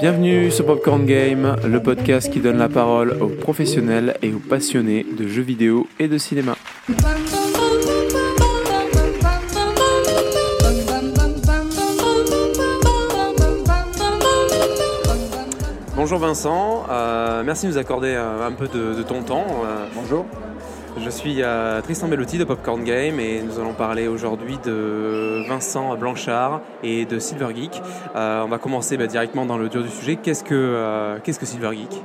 Bienvenue sur Popcorn Game, le podcast qui donne la parole aux professionnels et aux passionnés de jeux vidéo et de cinéma. Bonjour Vincent, merci de nous accorder un peu de ton temps. Bonjour. Je suis Tristan Bellotti de Popcorn Game et nous allons parler aujourd'hui de Vincent Blanchard et de Silver Geek. On va commencer directement dans le dur du sujet. Qu'est-ce que Silver Geek ?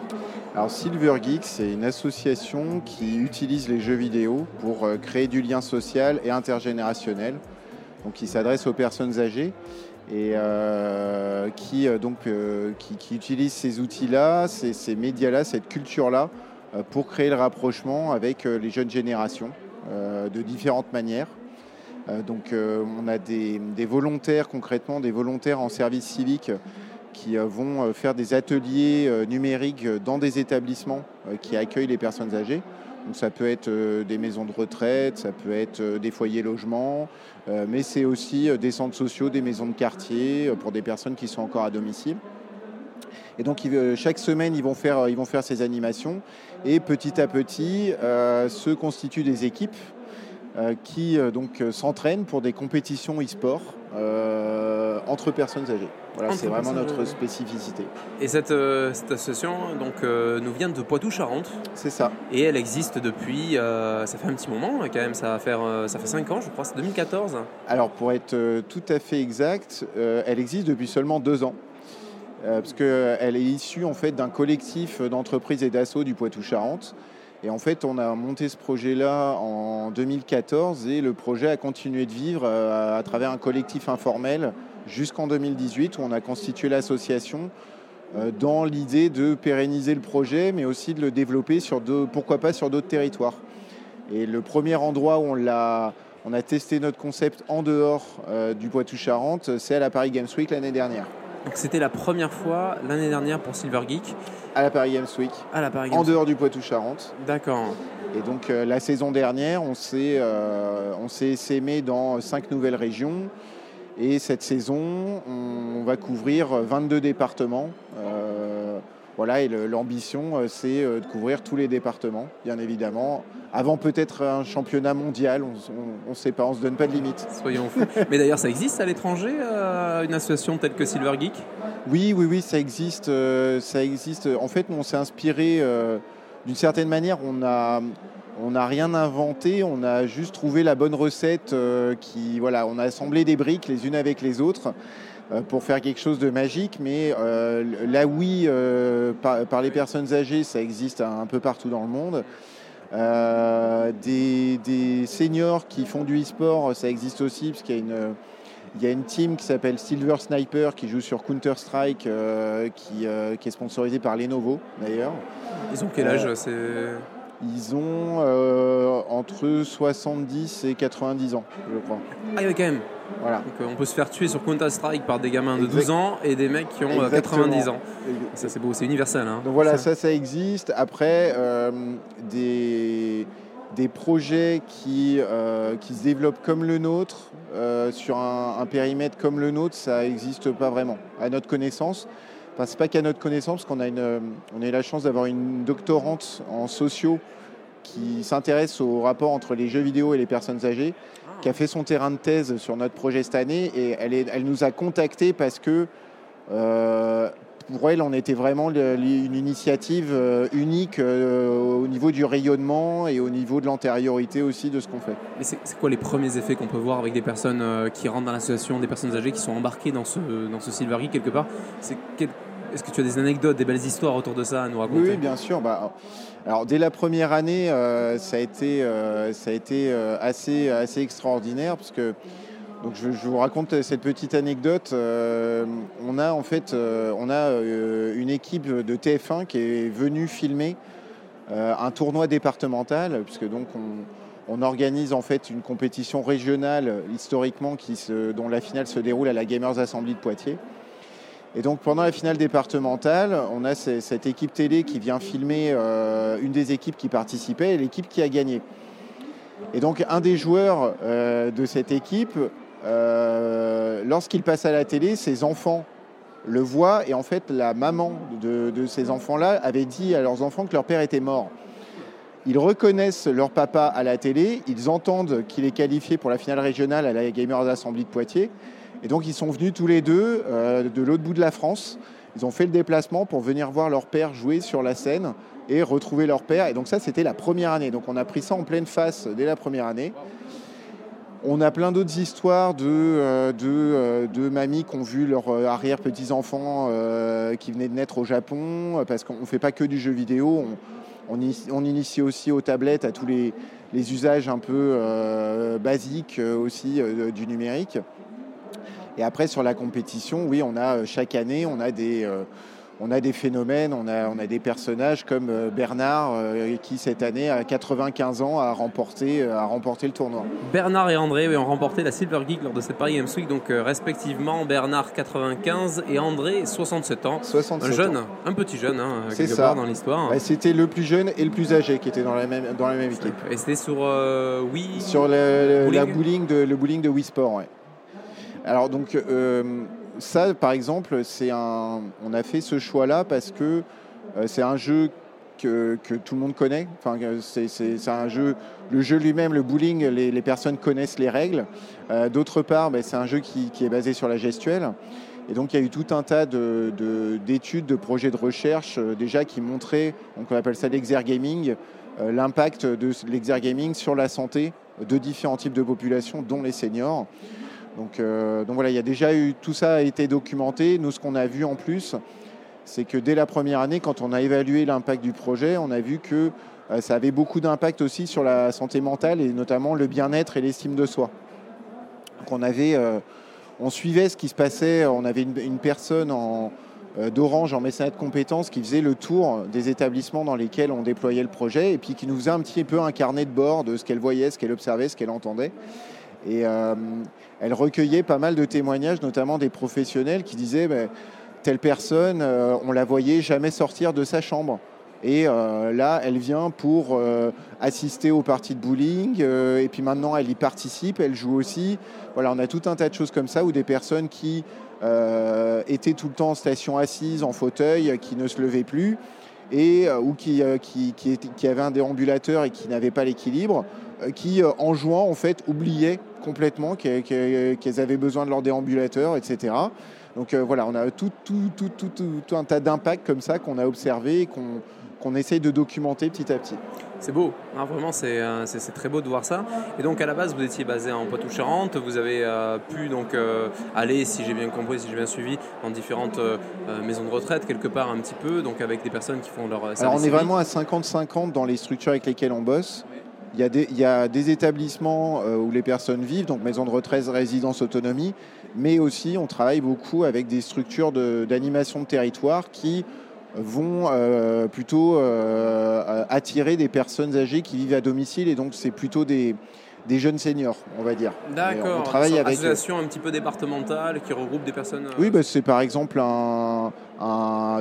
Alors Silver Geek, c'est une association qui utilise les jeux vidéo pour créer du lien social et intergénérationnel. Donc qui s'adresse aux personnes âgées et qui utilise ces outils-là, ces médias-là, cette culture-là, pour créer le rapprochement avec les jeunes générations de différentes manières. Donc on a des volontaires, concrètement des volontaires en service civique qui vont faire des ateliers numériques dans des établissements qui accueillent les personnes âgées. Donc ça peut être des maisons de retraite, ça peut être des foyers logements, mais c'est aussi des centres sociaux, des maisons de quartier pour des personnes qui sont encore à domicile. Et donc chaque semaine, ils vont faire ces animations et petit à petit se constituent des équipes qui donc s'entraînent pour des compétitions e-sport entre personnes âgées. Voilà, c'est vraiment notre spécificité. Et cette association nous vient de Poitou-Charentes. C'est ça. Et elle existe depuis, ça fait un petit moment quand même, ça fait 5 ans je crois, c'est 2014. Alors pour être tout à fait exact, elle existe depuis seulement 2 ans. Parce qu'elle est issue en fait, d'un collectif d'entreprises et d'assauts du Poitou-Charentes. Et en fait, on a monté ce projet-là en 2014 et le projet a continué de vivre à travers un collectif informel jusqu'en 2018 où on a constitué l'association dans l'idée de pérenniser le projet mais aussi de le développer, pourquoi pas sur d'autres territoires. Et le premier endroit où on a testé notre concept en dehors du Poitou-Charentes, c'est à la Paris Games Week l'année dernière. Donc c'était la première fois l'année dernière pour Silver Geek à la Paris Games Week, en dehors du Poitou-Charentes. D'accord. Et donc la saison dernière, on s'est essaimé dans 5 nouvelles régions. Et cette saison, on va couvrir 22 départements. Voilà, et l'ambition, c'est de couvrir tous les départements, bien évidemment. Avant peut-être un championnat mondial, on ne sait pas, on ne se donne pas de limite. Soyons fous. Mais d'ailleurs, ça existe à l'étranger, une association telle que Silver Geek ? Oui, ça existe. En fait, on s'est inspiré d'une certaine manière. On n'a rien inventé, on a juste trouvé la bonne recette. Voilà, on a assemblé des briques les unes avec les autres pour faire quelque chose de magique, mais la Wii par les personnes âgées, ça existe un peu partout dans le monde. Des seniors qui font du e-sport, ça existe aussi, parce qu'il y a une team qui s'appelle Silver Sniper qui joue sur Counter-Strike, qui est sponsorisée par Lenovo d'ailleurs. Ils ont quel âge Ils ont entre 70 et 90 ans, je crois. Ah oui, quand même. Voilà. Donc, on peut se faire tuer sur Counter-Strike par des gamins de 12 ans et des mecs qui ont 90 ans. Ça, c'est beau, c'est universel. Hein. Donc voilà, ça existe. Après, des projets qui se développent comme le nôtre, sur un périmètre comme le nôtre, ça n'existe pas vraiment, à notre connaissance. Enfin, c'est pas qu'à notre connaissance, parce qu'on a eu la chance d'avoir une doctorante en sociaux qui s'intéresse au rapport entre les jeux vidéo et les personnes âgées, qui a fait son terrain de thèse sur notre projet cette année, et elle nous a contactés parce que pour elle, on était vraiment une initiative unique au niveau du rayonnement et au niveau de l'antériorité aussi de ce qu'on fait. Mais c'est quoi les premiers effets qu'on peut voir avec des personnes qui rentrent dans l'association, des personnes âgées qui sont embarquées dans ce Silver Geek quelque part ? Est-ce que tu as des anecdotes, des belles histoires autour de ça à nous raconter ? Oui, bien sûr. Alors, dès la première année, ça a été assez extraordinaire parce que donc je vous raconte cette petite anecdote. On a une équipe de TF1 qui est venue filmer un tournoi départemental, puisque donc on organise en fait une compétition régionale historiquement dont la finale se déroule à la Gamers Assembly de Poitiers. Et donc pendant la finale départementale, on a cette équipe télé qui vient filmer une des équipes qui participait et l'équipe qui a gagné. Et donc un des joueurs de cette équipe, lorsqu'il passe à la télé, ses enfants le voit, et en fait la maman de ces enfants-là avait dit à leurs enfants que leur père était mort. Ils reconnaissent leur papa à la télé, ils entendent qu'il est qualifié pour la finale régionale à la Gamers Assembly de Poitiers, et donc ils sont venus tous les deux de l'autre bout de la France. Ils ont fait le déplacement pour venir voir leur père jouer sur la scène et retrouver leur père. Et donc ça, c'était la première année. Donc on a pris ça en pleine face dès la première année. On a plein d'autres histoires de mamies qui ont vu leurs arrière-petits-enfants qui venaient de naître au Japon. Parce qu'on ne fait pas que du jeu vidéo. On initie aussi aux tablettes, à tous les usages un peu basiques aussi du numérique. Et après, sur la compétition, oui, on a chaque année, on a des phénomènes, on a des personnages comme Bernard, qui cette année, à 95 ans, a remporté le tournoi. Bernard et André ont remporté la Silver Geek lors de cette Paris Games Week, donc respectivement Bernard 95 et André 67 ans. 67 un jeune, ans. Un petit jeune, hein, c'est ça, part dans l'histoire. Bah, c'était le plus jeune et le plus âgé qui étaient dans la même équipe. Et c'était sur Wii. Sur le bowling de Wii Sport, ouais. Alors donc ça par exemple on a fait ce choix là parce que c'est un jeu que tout le monde connaît, enfin c'est un jeu, le jeu lui-même, le bowling, les personnes connaissent les règles, d'autre part c'est un jeu qui est basé sur la gestuelle, et donc il y a eu tout un tas d'études, de projets de recherche déjà qui montraient, donc on appelle ça l'exergaming, l'impact de l'exergaming sur la santé de différents types de populations dont les seniors. Donc voilà, il y a déjà eu, tout ça a été documenté. Nous, ce qu'on a vu en plus, c'est que dès la première année, quand on a évalué l'impact du projet, on a vu que ça avait beaucoup d'impact aussi sur la santé mentale et notamment le bien-être et l'estime de soi. Donc on suivait ce qui se passait. On avait une personne d'Orange en mécénat de compétences qui faisait le tour des établissements dans lesquels on déployait le projet et puis qui nous faisait un petit peu un carnet de bord de ce qu'elle voyait, ce qu'elle observait, ce qu'elle entendait. Et elle recueillait pas mal de témoignages, notamment des professionnels qui disaient telle personne, on la voyait jamais sortir de sa chambre. Et là, elle vient pour assister aux parties de bowling. Et puis maintenant, elle y participe, elle joue aussi. Voilà, on a tout un tas de choses comme ça où des personnes qui étaient tout le temps en station assise, en fauteuil, qui ne se levaient plus, et ou qui avaient un déambulateur et qui n'avaient pas l'équilibre, qui en jouant en fait oubliaient complètement qu'elles avaient besoin de leur déambulateur, etc. Donc voilà, on a tout un tas d'impacts comme ça qu'on a observé et qu'on essaye de documenter petit à petit. C'est beau, hein, vraiment c'est très beau de voir ça. Et donc à la base vous étiez basé en Poitou-Charentes, vous avez pu donc aller, si j'ai bien compris, si j'ai bien suivi, dans différentes maisons de retraite quelque part un petit peu, donc avec des personnes qui font leur service. Alors on est vraiment à 50-50 dans les structures avec lesquelles on bosse. Il y a des établissements où les personnes vivent, donc maisons de retraite, résidences, autonomie, mais aussi on travaille beaucoup avec des structures d'animation de territoire qui vont plutôt attirer des personnes âgées qui vivent à domicile, et donc c'est plutôt des jeunes seniors, on va dire. D'accord, on travaille avec une association un petit peu départementale qui regroupe des personnes... Oui, c'est par exemple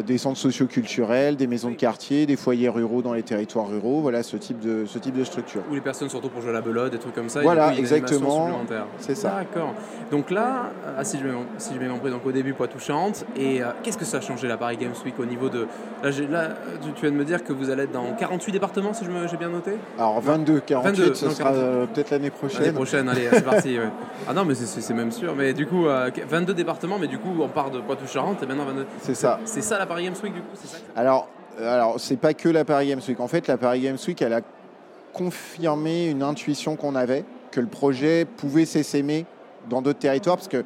des centres socioculturels, des maisons de quartier, des foyers ruraux dans les territoires ruraux, voilà ce type de structure. Où les personnes surtout pour jouer à la belote, des trucs comme ça. Voilà, et puis, exactement, c'est ça. D'accord. Donc là, si je m'ai compris, donc au début Poitou-Charentes, et qu'est-ce que ça a changé la Paris Games Week au niveau de... Là, tu viens de me dire que vous allez être dans 48 départements, si j'ai bien noté. Alors 22, 48, ce sera peut-être l'année prochaine. L'année prochaine, allez, c'est parti. Ouais. Ah non, mais c'est même sûr. Mais du coup, 22 départements, mais du coup, on part de Poitou-Charentes et maintenant 22. C'est ça. C'est ça la Paris Games Week, du coup, c'est ça. Alors, c'est pas que la Paris Games Week. En fait, la Paris Games Week, elle a confirmé une intuition qu'on avait, que le projet pouvait s'essaimer dans d'autres territoires, parce que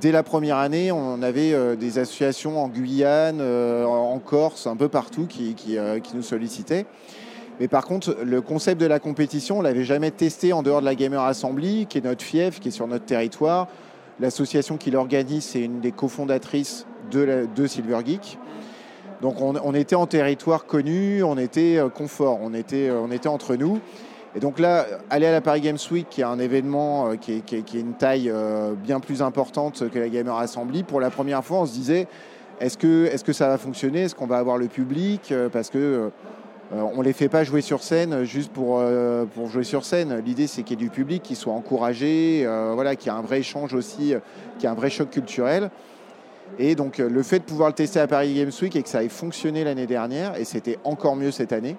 dès la première année, on avait des associations en Guyane, en Corse, un peu partout qui nous sollicitaient. Mais par contre, le concept de la compétition, on l'avait jamais testé en dehors de la Gamers Assembly, qui est notre fief, qui est sur notre territoire. L'association qui l'organise, c'est une des cofondatrices de Silver Geek. Donc on était en territoire connu, on était confort, on était entre nous. Et donc là, aller à la Paris Games Week, qui est un événement qui est une taille bien plus importante que la Gamers Assembly, pour la première fois, on se disait, est-ce que ça va fonctionner ? Est-ce qu'on va avoir le public ? Parce que on les fait pas jouer sur scène juste pour jouer sur scène. L'idée, c'est qu'il y ait du public, qu'il soit encouragé, voilà, qu'il y ait un vrai échange aussi, qu'il y ait un vrai choc culturel. Et donc le fait de pouvoir le tester à Paris Games Week et que ça ait fonctionné l'année dernière, et c'était encore mieux cette année,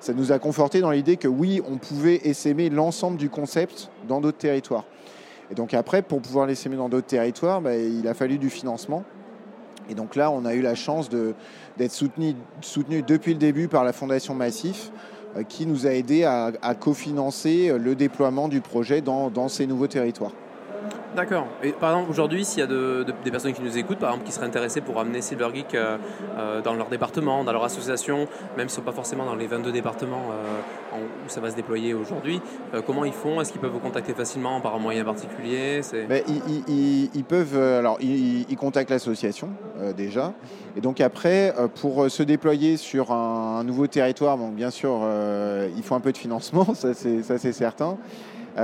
ça nous a conforté dans l'idée que oui, on pouvait essaimer l'ensemble du concept dans d'autres territoires. Et donc après, pour pouvoir l'essaimer dans d'autres territoires, bah, il a fallu du financement. Et donc là, on a eu la chance d'être soutenu depuis le début par la Fondation Massif, qui nous a aidé à cofinancer le déploiement du projet dans ces nouveaux territoires. D'accord. Et par exemple, aujourd'hui, s'il y a des personnes qui nous écoutent, par exemple, qui seraient intéressées pour amener Silver Geek dans leur département, dans leur association, même si ce n'est pas forcément dans les 22 départements où ça va se déployer aujourd'hui, comment ils font ? Est-ce qu'ils peuvent vous contacter facilement par un moyen particulier ? Ils peuvent. Alors, ils contactent l'association déjà. Et donc après, pour se déployer sur un nouveau territoire, bon, bien sûr, il faut un peu de financement, ça c'est certain.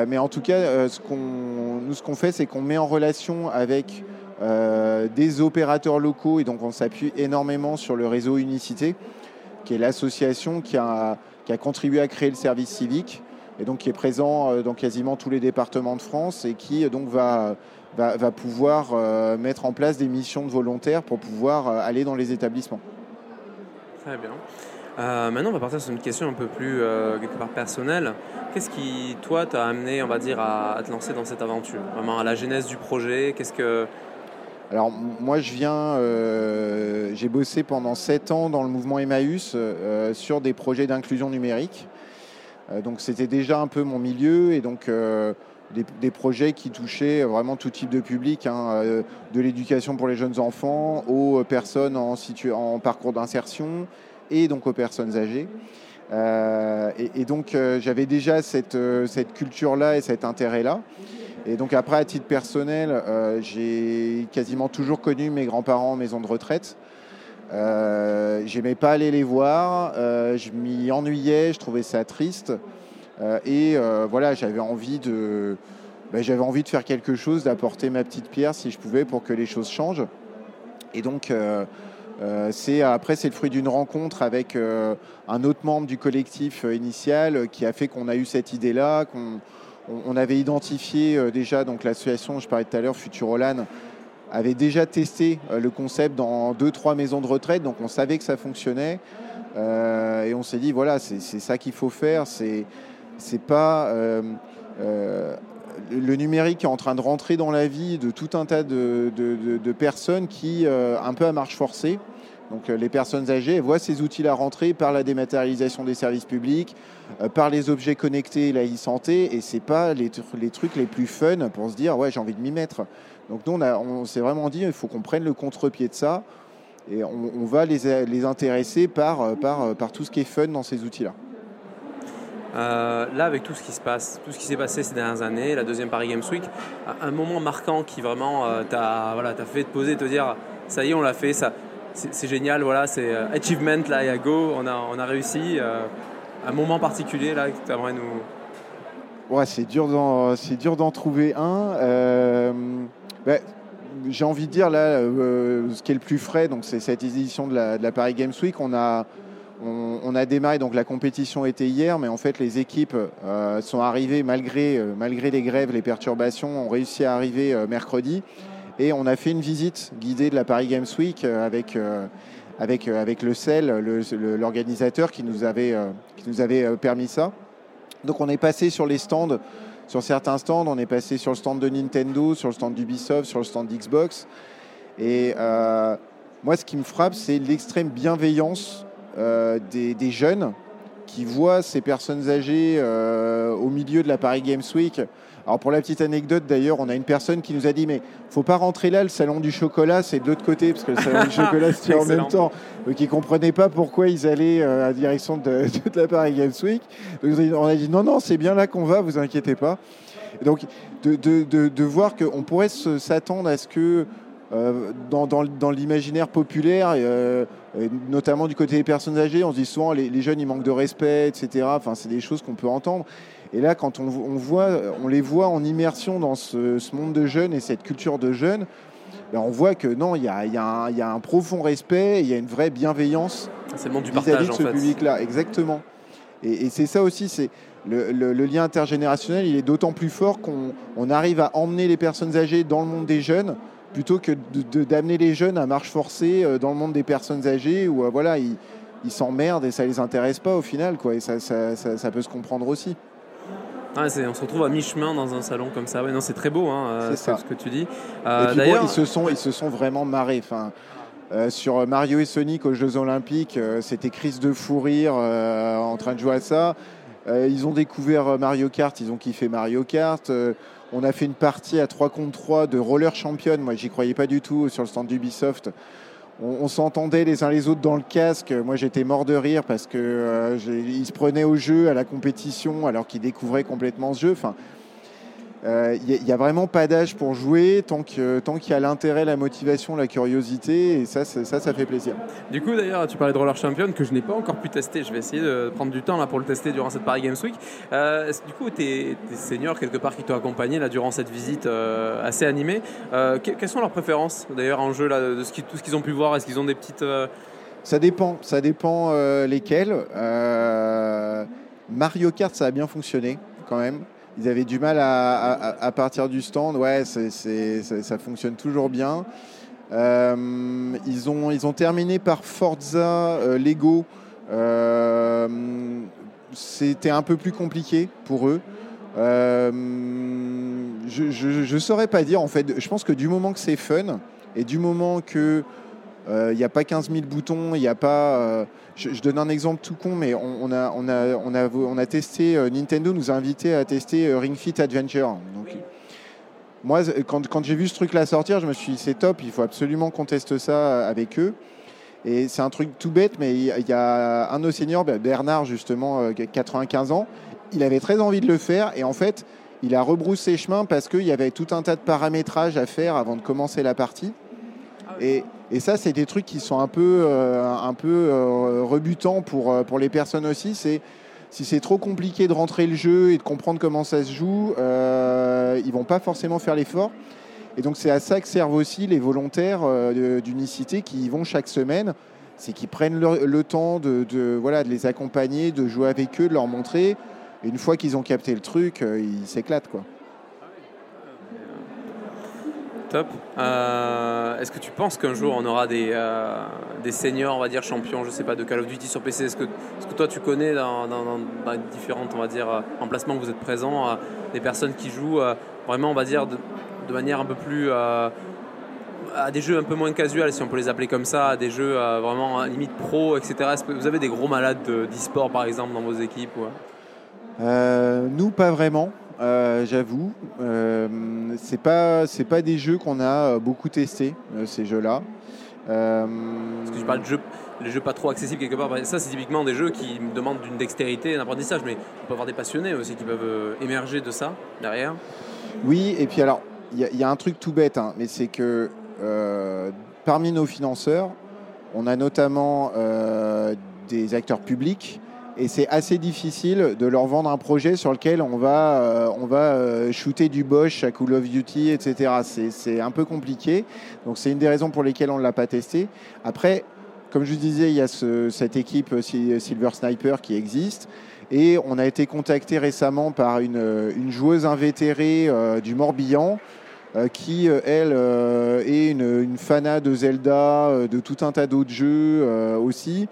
Mais en tout cas, ce qu'on fait, c'est qu'on met en relation avec des opérateurs locaux, et donc on s'appuie énormément sur le réseau Unicité, qui est l'association qui a contribué à créer le service civique, et donc qui est présent dans quasiment tous les départements de France, et qui donc va pouvoir mettre en place des missions de volontaires pour pouvoir aller dans les établissements. Très bien. Maintenant, on va partir sur une question un peu plus quelque part personnelle. Qu'est-ce qui, toi, t'a amené, on va dire, à te lancer dans cette aventure ? Vraiment, à la genèse du projet, Alors, moi, j'ai bossé pendant 7 ans dans le mouvement Emmaüs sur des projets d'inclusion numérique. Donc, c'était déjà un peu mon milieu, et donc des projets qui touchaient vraiment tout type de public, de l'éducation pour les jeunes enfants aux personnes en parcours d'insertion, et donc aux personnes âgées. Et donc j'avais déjà cette culture-là et cet intérêt-là. Et donc après, à titre personnel, j'ai quasiment toujours connu mes grands-parents en maison de retraite. J'aimais pas aller les voir, je m'y ennuyais, je trouvais ça triste. Voilà, j'avais envie de faire quelque chose, d'apporter ma petite pierre si je pouvais pour que les choses changent. Et donc... c'est le fruit d'une rencontre avec un autre membre du collectif initial qui a fait qu'on a eu cette idée-là, qu'on avait identifié déjà. Donc l'association, je parlais tout à l'heure, Futurolan, avait déjà testé le concept dans 2-3 maisons de retraite, donc on savait que ça fonctionnait, et on s'est dit voilà, c'est ça qu'il faut faire, c'est pas... Le numérique est en train de rentrer dans la vie de tout un tas de personnes qui, un peu à marche forcée, donc les personnes âgées, voient ces outils-là rentrer par la dématérialisation des services publics, par les objets connectés et la e-santé, et c'est pas les trucs les plus fun pour se dire « ouais, j'ai envie de m'y mettre ». Donc nous, on s'est vraiment dit « il faut qu'on prenne le contre-pied de ça » et on va les intéresser par tout ce qui est fun dans ces outils-là. Là, avec tout ce qui s'est passé ces dernières années, la deuxième Paris Games Week, un moment marquant qui vraiment t'a fait te poser, te dire ça y est, on l'a fait, ça, c'est génial, voilà, c'est achievement, là, et à go, on a réussi. Un moment particulier là que t'aimerais nous... Ouais, c'est dur d'en trouver un. J'ai envie de dire là, ce qui est le plus frais, donc c'est cette édition de la Paris Games Week, on a démarré, donc la compétition était hier, mais en fait les équipes sont arrivées malgré les grèves, les perturbations, ont réussi à arriver mercredi, et on a fait une visite guidée de la Paris Games Week avec le CEL, l'organisateur qui nous avait permis ça. Donc on est passé sur les stands, sur certains stands, on est passé sur le stand de Nintendo, sur le stand d'Ubisoft, sur le stand d'Xbox, et moi ce qui me frappe, c'est l'extrême bienveillance des jeunes qui voient ces personnes âgées au milieu de la Paris Games Week. Alors pour la petite anecdote d'ailleurs, on a une personne qui nous a dit mais faut pas rentrer là, le salon du chocolat c'est de l'autre côté, parce que le salon du chocolat c'était en même temps, donc ils comprenaient pas pourquoi ils allaient à la direction de la Paris Games Week. Donc on a dit non c'est bien là qu'on va, vous inquiétez pas. Et donc de voir qu'on pourrait s'attendre à ce que dans l'imaginaire populaire, et notamment du côté des personnes âgées, on se dit souvent les jeunes ils manquent de respect, etc. Enfin, c'est des choses qu'on peut entendre. Et là, quand on les voit en immersion dans ce monde de jeunes et cette culture de jeunes, ben on voit que non, il y a un profond respect, il y a une vraie bienveillance vis-à-vis de ce public-là. Exactement. Et c'est ça aussi, c'est le lien intergénérationnel. Il est d'autant plus fort qu'on arrive à emmener les personnes âgées dans le monde des jeunes. plutôt que d'amener les jeunes à marche forcée dans le monde des personnes âgées où voilà, ils s'emmerdent et ça les intéresse pas au final, quoi, et ça peut se comprendre aussi. Ah, on se retrouve à mi-chemin dans un salon comme ça. Ouais, non, c'est très beau, hein, c'est ce que tu dis. Et puis, d'ailleurs, bon, ils se sont vraiment marrés. Enfin, sur Mario et Sonic aux Jeux Olympiques, c'était crise de fou rire en train de jouer à ça. Ils ont découvert Mario Kart, ils ont kiffé Mario Kart. On a fait une partie à 3-contre-3 de Roller Champion. Moi, j'y croyais pas du tout sur le stand d'Ubisoft. On s'entendait les uns les autres dans le casque. Moi, j'étais mort de rire parce que ils se prenaient au jeu, à la compétition, alors qu'ils découvraient complètement ce jeu. Enfin, y a vraiment pas d'âge pour jouer tant qu'il y a l'intérêt, la motivation, la curiosité. Et ça fait plaisir. Du coup, d'ailleurs, tu parlais de Roller Champion que je n'ai pas encore pu tester. Je vais essayer de prendre du temps là, pour le tester durant cette Paris Games Week. Du coup, tes seniors, quelque part, qui t'ont accompagné là, durant cette visite assez animée, quelles sont leurs préférences, d'ailleurs, en jeu là, de tout ce qu'ils ont pu voir? Est-ce qu'ils ont des petites... Ça dépend lesquelles. Mario Kart, ça a bien fonctionné, quand même. Ils avaient du mal à partir du stand. Ouais, ça fonctionne toujours bien. Ils ont terminé par Forza, Lego. C'était un peu plus compliqué pour eux. Je saurais pas dire, en fait. Je pense que du moment que c'est fun et du moment que il n'y a pas 15 000 boutons, il n'y a pas... Je donne un exemple tout con, mais on a testé... Nintendo nous a invités à tester Ring Fit Adventure. Donc, oui. Moi, quand j'ai vu ce truc-là sortir, je me suis dit, c'est top, il faut absolument qu'on teste ça avec eux. Et c'est un truc tout bête, mais il y a un de nos seniors, Bernard, justement, 95 ans, il avait très envie de le faire, et en fait, il a rebroussé chemin parce qu'il y avait tout un tas de paramétrages à faire avant de commencer la partie. Et ça, c'est des trucs qui sont un peu rebutants pour les personnes aussi. Si c'est trop compliqué de rentrer le jeu et de comprendre comment ça se joue, ils vont pas forcément faire l'effort. Et donc, c'est à ça que servent aussi les volontaires d'Unicité qui y vont chaque semaine. C'est qu'ils prennent le temps de les accompagner, de jouer avec eux, de leur montrer. Et une fois qu'ils ont capté le truc, ils s'éclatent, quoi. Top. Est-ce que tu penses qu'un jour on aura des seniors, on va dire champions, je sais pas, de Call of Duty sur PC? Est-ce que toi tu connais dans les différentes, on va dire, emplacements où vous êtes présents, des personnes qui jouent vraiment, on va dire, de manière un peu plus à des jeux un peu moins casual, si on peut les appeler comme ça, à des jeux vraiment limite pro, etc. Est-ce que vous avez des gros malades d'e-sport par exemple dans vos équipes? Nous, pas vraiment. J'avoue, c'est pas des jeux qu'on a beaucoup testés, ces jeux-là. Parce que tu parles de jeux, les jeux pas trop accessibles quelque part. Ça, c'est typiquement des jeux qui demandent d'une dextérité et un apprentissage, mais on peut avoir des passionnés aussi qui peuvent émerger de ça derrière. Oui, et puis alors, il y a un truc tout bête, hein, mais c'est que parmi nos financeurs, on a notamment des acteurs publics. Et c'est assez difficile de leur vendre un projet sur lequel on va shooter du Bosch à Call of Duty, etc. C'est un peu compliqué. Donc, c'est une des raisons pour lesquelles on ne l'a pas testé. Après, comme je vous disais, il y a cette équipe Silver Sniper qui existe. Et on a été contacté récemment par une joueuse invétérée du Morbihan qui, elle, est une fana de Zelda, de tout un tas d'autres jeux aussi,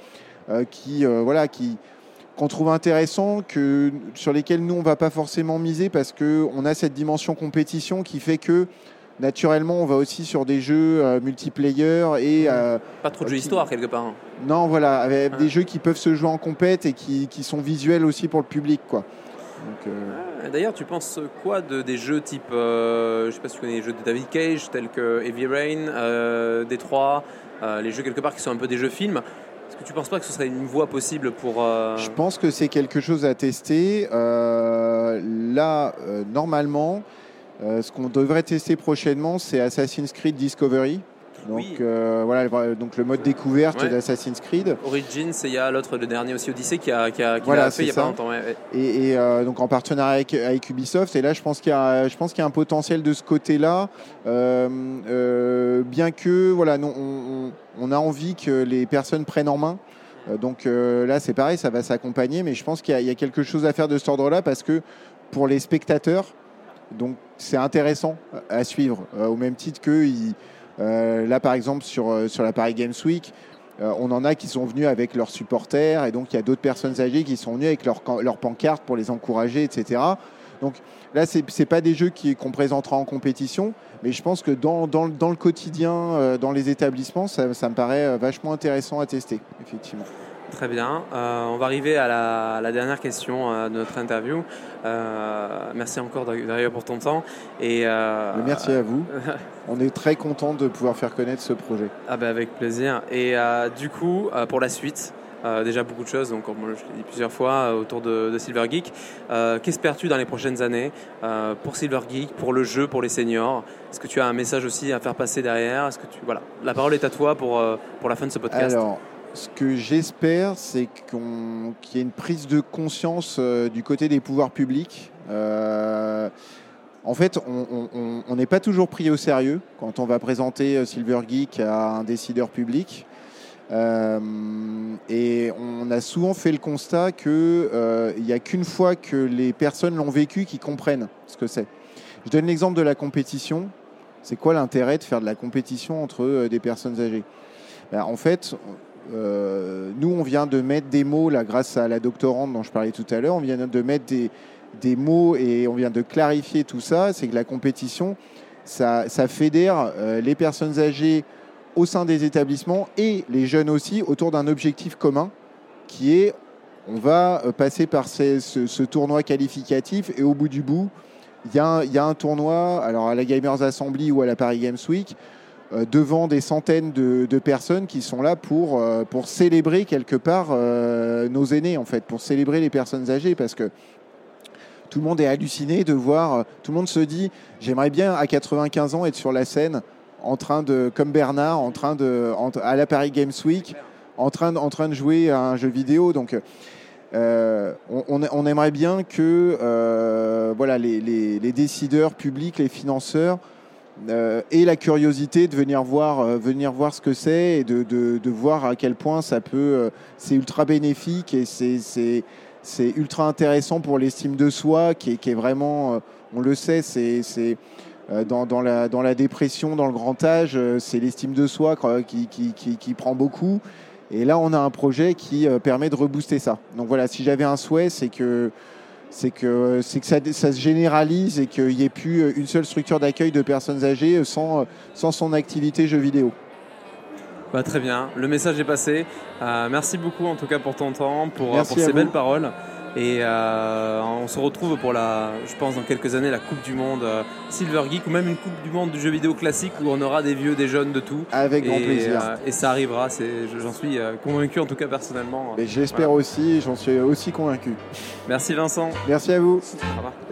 qu'on trouve intéressant, que sur lesquels nous on va pas forcément miser parce que on a cette dimension compétition qui fait que naturellement on va aussi sur des jeux multiplayer et pas trop de jeux histoire quelque part. Hein. Non, voilà, avec des jeux qui peuvent se jouer en compète et qui sont visuels aussi pour le public, quoi. Donc, D'ailleurs, tu penses quoi des jeux type, je sais pas si tu connais les jeux de David Cage tels que Heavy Rain, Détroit, les jeux quelque part qui sont un peu des jeux films. Est-ce que tu ne penses pas que ce serait une voie possible pour... Je pense que c'est quelque chose à tester. Normalement, ce qu'on devrait tester prochainement, c'est Assassin's Creed Discovery. Donc, oui. Donc le mode découverte d'Assassin's Creed. Origins, et il y a l'autre, le dernier aussi, Odyssey, qui l'a fait il n'y a pas longtemps. Ouais. Et donc en partenariat avec Ubisoft. Et là, je pense qu'il y a un potentiel de ce côté-là. Bien que, voilà, non, on a envie que les personnes prennent en main. Donc là, c'est pareil, ça va s'accompagner. Mais je pense qu'il y a quelque chose à faire de cet ordre-là parce que pour les spectateurs, donc c'est intéressant à suivre, au même titre que là par exemple sur la Paris Games Week, on en a qui sont venus avec leurs supporters, et donc il y a d'autres personnes âgées qui sont venues avec leurs pancartes pour les encourager, etc. Donc là, c'est pas des jeux qu'on présentera en compétition, mais je pense que dans le quotidien, dans les établissements, ça me paraît vachement intéressant à tester, effectivement. Très bien. On va arriver à la dernière question de notre interview. Merci encore d'ailleurs pour ton temps. Merci à vous. On est très content de pouvoir faire connaître ce projet. Ah ben avec plaisir. Et du coup, pour la suite, déjà beaucoup de choses, donc comme je l'ai dit plusieurs fois, autour de Silver Geek. Qu'espères-tu dans les prochaines années pour Silver Geek, pour le jeu, pour les seniors ? Est-ce que tu as un message aussi à faire passer derrière ? Est-ce que voilà, la parole est à toi pour la fin de ce podcast. Alors, ce que j'espère, c'est qu'il y ait une prise de conscience du côté des pouvoirs publics. En fait, on n'est pas toujours pris au sérieux quand on va présenter Silver Geek à un décideur public. Et on a souvent fait le constat qu'il n'y a qu'une fois que les personnes l'ont vécu qu'ils comprennent ce que c'est. Je donne l'exemple de la compétition. C'est quoi l'intérêt de faire de la compétition entre des personnes âgées ? En fait, nous, on vient de mettre des mots, là, grâce à la doctorante dont je parlais tout à l'heure, on vient de mettre des mots et on vient de clarifier tout ça. C'est que la compétition, ça fédère les personnes âgées au sein des établissements et les jeunes aussi autour d'un objectif commun qui est, on va passer par ce tournoi qualificatif, et au bout du bout, il y a un tournoi, alors à la Gamers Assembly ou à la Paris Games Week, devant des centaines de personnes qui sont là pour célébrer quelque part nos aînés, en fait, pour célébrer les personnes âgées, parce que tout le monde est halluciné de voir, tout le monde se dit, j'aimerais bien à 95 ans être sur la scène comme Bernard, à la Paris Games Week, en train de jouer à un jeu vidéo. Donc, on aimerait bien que les décideurs publics, les financeurs, aient la curiosité de venir voir ce que c'est, et de voir à quel point ça peut, c'est ultra bénéfique, et c'est ultra intéressant pour l'estime de soi, qui est vraiment, on le sait, c'est dans la dépression, dans le grand âge, c'est l'estime de soi qui prend beaucoup. Et là, on a un projet qui permet de rebooster ça. Donc voilà, si j'avais un souhait, c'est que ça se généralise et qu'il n'y ait plus une seule structure d'accueil de personnes âgées sans son activité jeux vidéo. Bah, très bien, le message est passé. Merci beaucoup en tout cas pour ton temps, pour ces belles paroles. Et on se retrouve pour je pense dans quelques années, la Coupe du Monde Silver Geek, ou même une Coupe du Monde du jeu vidéo classique, où on aura des vieux, des jeunes, de tout. Avec grand plaisir. Et ça arrivera, j'en suis convaincu, en tout cas personnellement. Mais j'espère aussi, j'en suis aussi convaincu. Merci Vincent. Merci à vous. Au revoir.